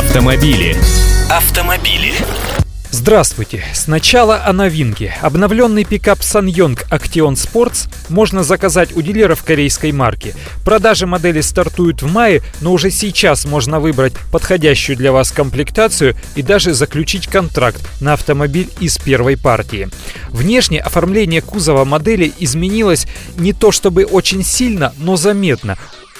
Автомобили. Здравствуйте! Сначала о новинке. Обновленный пикап SsangYong Actyon Sports можно заказать у дилеров корейской марки. Продажи модели стартуют в мае, но уже сейчас можно выбрать подходящую для вас комплектацию и даже заключить контракт на автомобиль из первой партии. Внешне оформление кузова модели изменилось не то чтобы очень сильно, но заметно.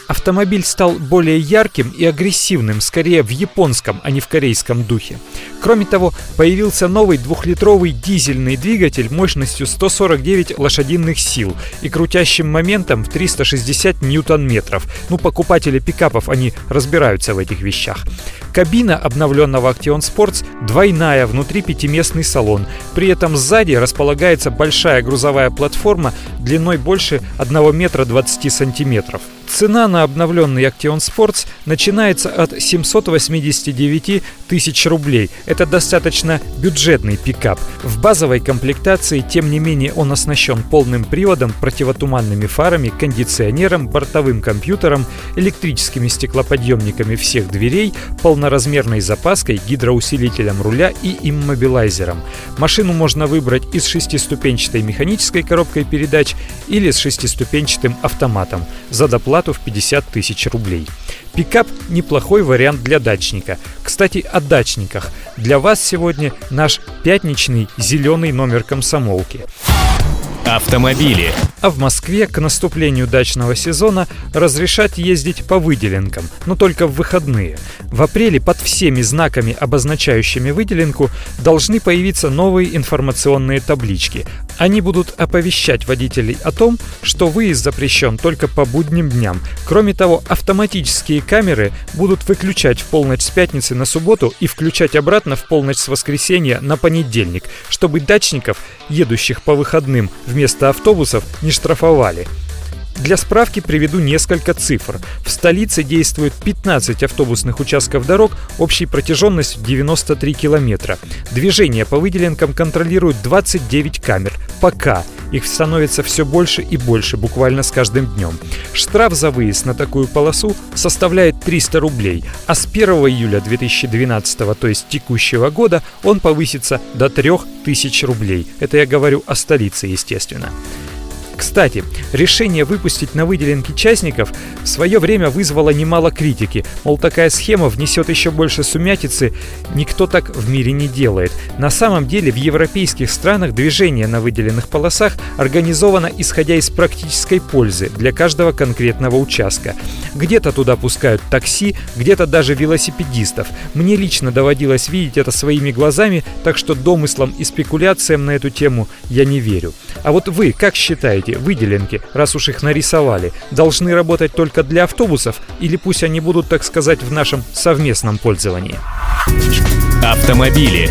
Автомобиль стал более ярким и агрессивным, скорее в японском, а не в корейском духе. Кроме того, появился новый 2-литровый дизельный двигатель мощностью 149 лошадиных сил и крутящим моментом в 360 ньютон-метров. Покупатели пикапов, они разбираются в этих вещах. Кабина обновленного Actyon Sports двойная, внутри пятиместный салон. При этом сзади располагается большая грузовая платформа длиной больше 1 метра 20 сантиметров. Цена на обновленный Actyon Sports начинается от 789 тысяч рублей. Это достаточно бюджетный пикап. В базовой комплектации, тем не менее, он оснащен полным приводом, противотуманными фарами, кондиционером, бортовым компьютером, электрическими стеклоподъемниками всех дверей, полноразмерной запаской, гидроусилителем руля и иммобилайзером. Машину можно выбрать и с 6-ступенчатой механической коробкой передач, или с 6-ступенчатым автоматом. За доплату в 50 тысяч рублей. Пикап – неплохой вариант для дачника. Кстати, о дачниках. Для вас сегодня наш пятничный зеленый номер комсомолки. Автомобили. А в Москве к наступлению дачного сезона разрешат ездить по выделенкам, но только в выходные. В апреле под всеми знаками, обозначающими выделенку, должны появиться новые информационные таблички. Они будут оповещать водителей о том, что выезд запрещен только по будним дням. Кроме того, автоматические камеры будут выключать в полночь с пятницы на субботу и включать обратно в полночь с воскресенья на понедельник, чтобы дачников, едущих по выходным вместо автобусов, не штрафовали. Для справки приведу несколько цифр. В столице действует 15 автобусных участков дорог общей протяженностью 93 километра. Движение по выделенкам контролируют 29 камер. Пока. Их становится все больше и больше, буквально с каждым днем. Штраф за выезд на такую полосу составляет 300 рублей, а с 1 июля 2012, то есть текущего года, он повысится до 3000 рублей. Это я говорю о столице, естественно. Кстати, решение выпустить на выделенки частников в свое время вызвало немало критики. Мол, такая схема внесет еще больше сумятицы, никто так в мире не делает. На самом деле в европейских странах движение на выделенных полосах организовано исходя из практической пользы для каждого конкретного участка. Где-то туда пускают такси, где-то даже велосипедистов. Мне лично доводилось видеть это своими глазами, так что домыслам и спекуляциям на эту тему я не верю. А вот вы как считаете? Выделенки, раз уж их нарисовали, должны работать только для автобусов, или пусть они будут, так сказать, в нашем совместном пользовании? Автомобили.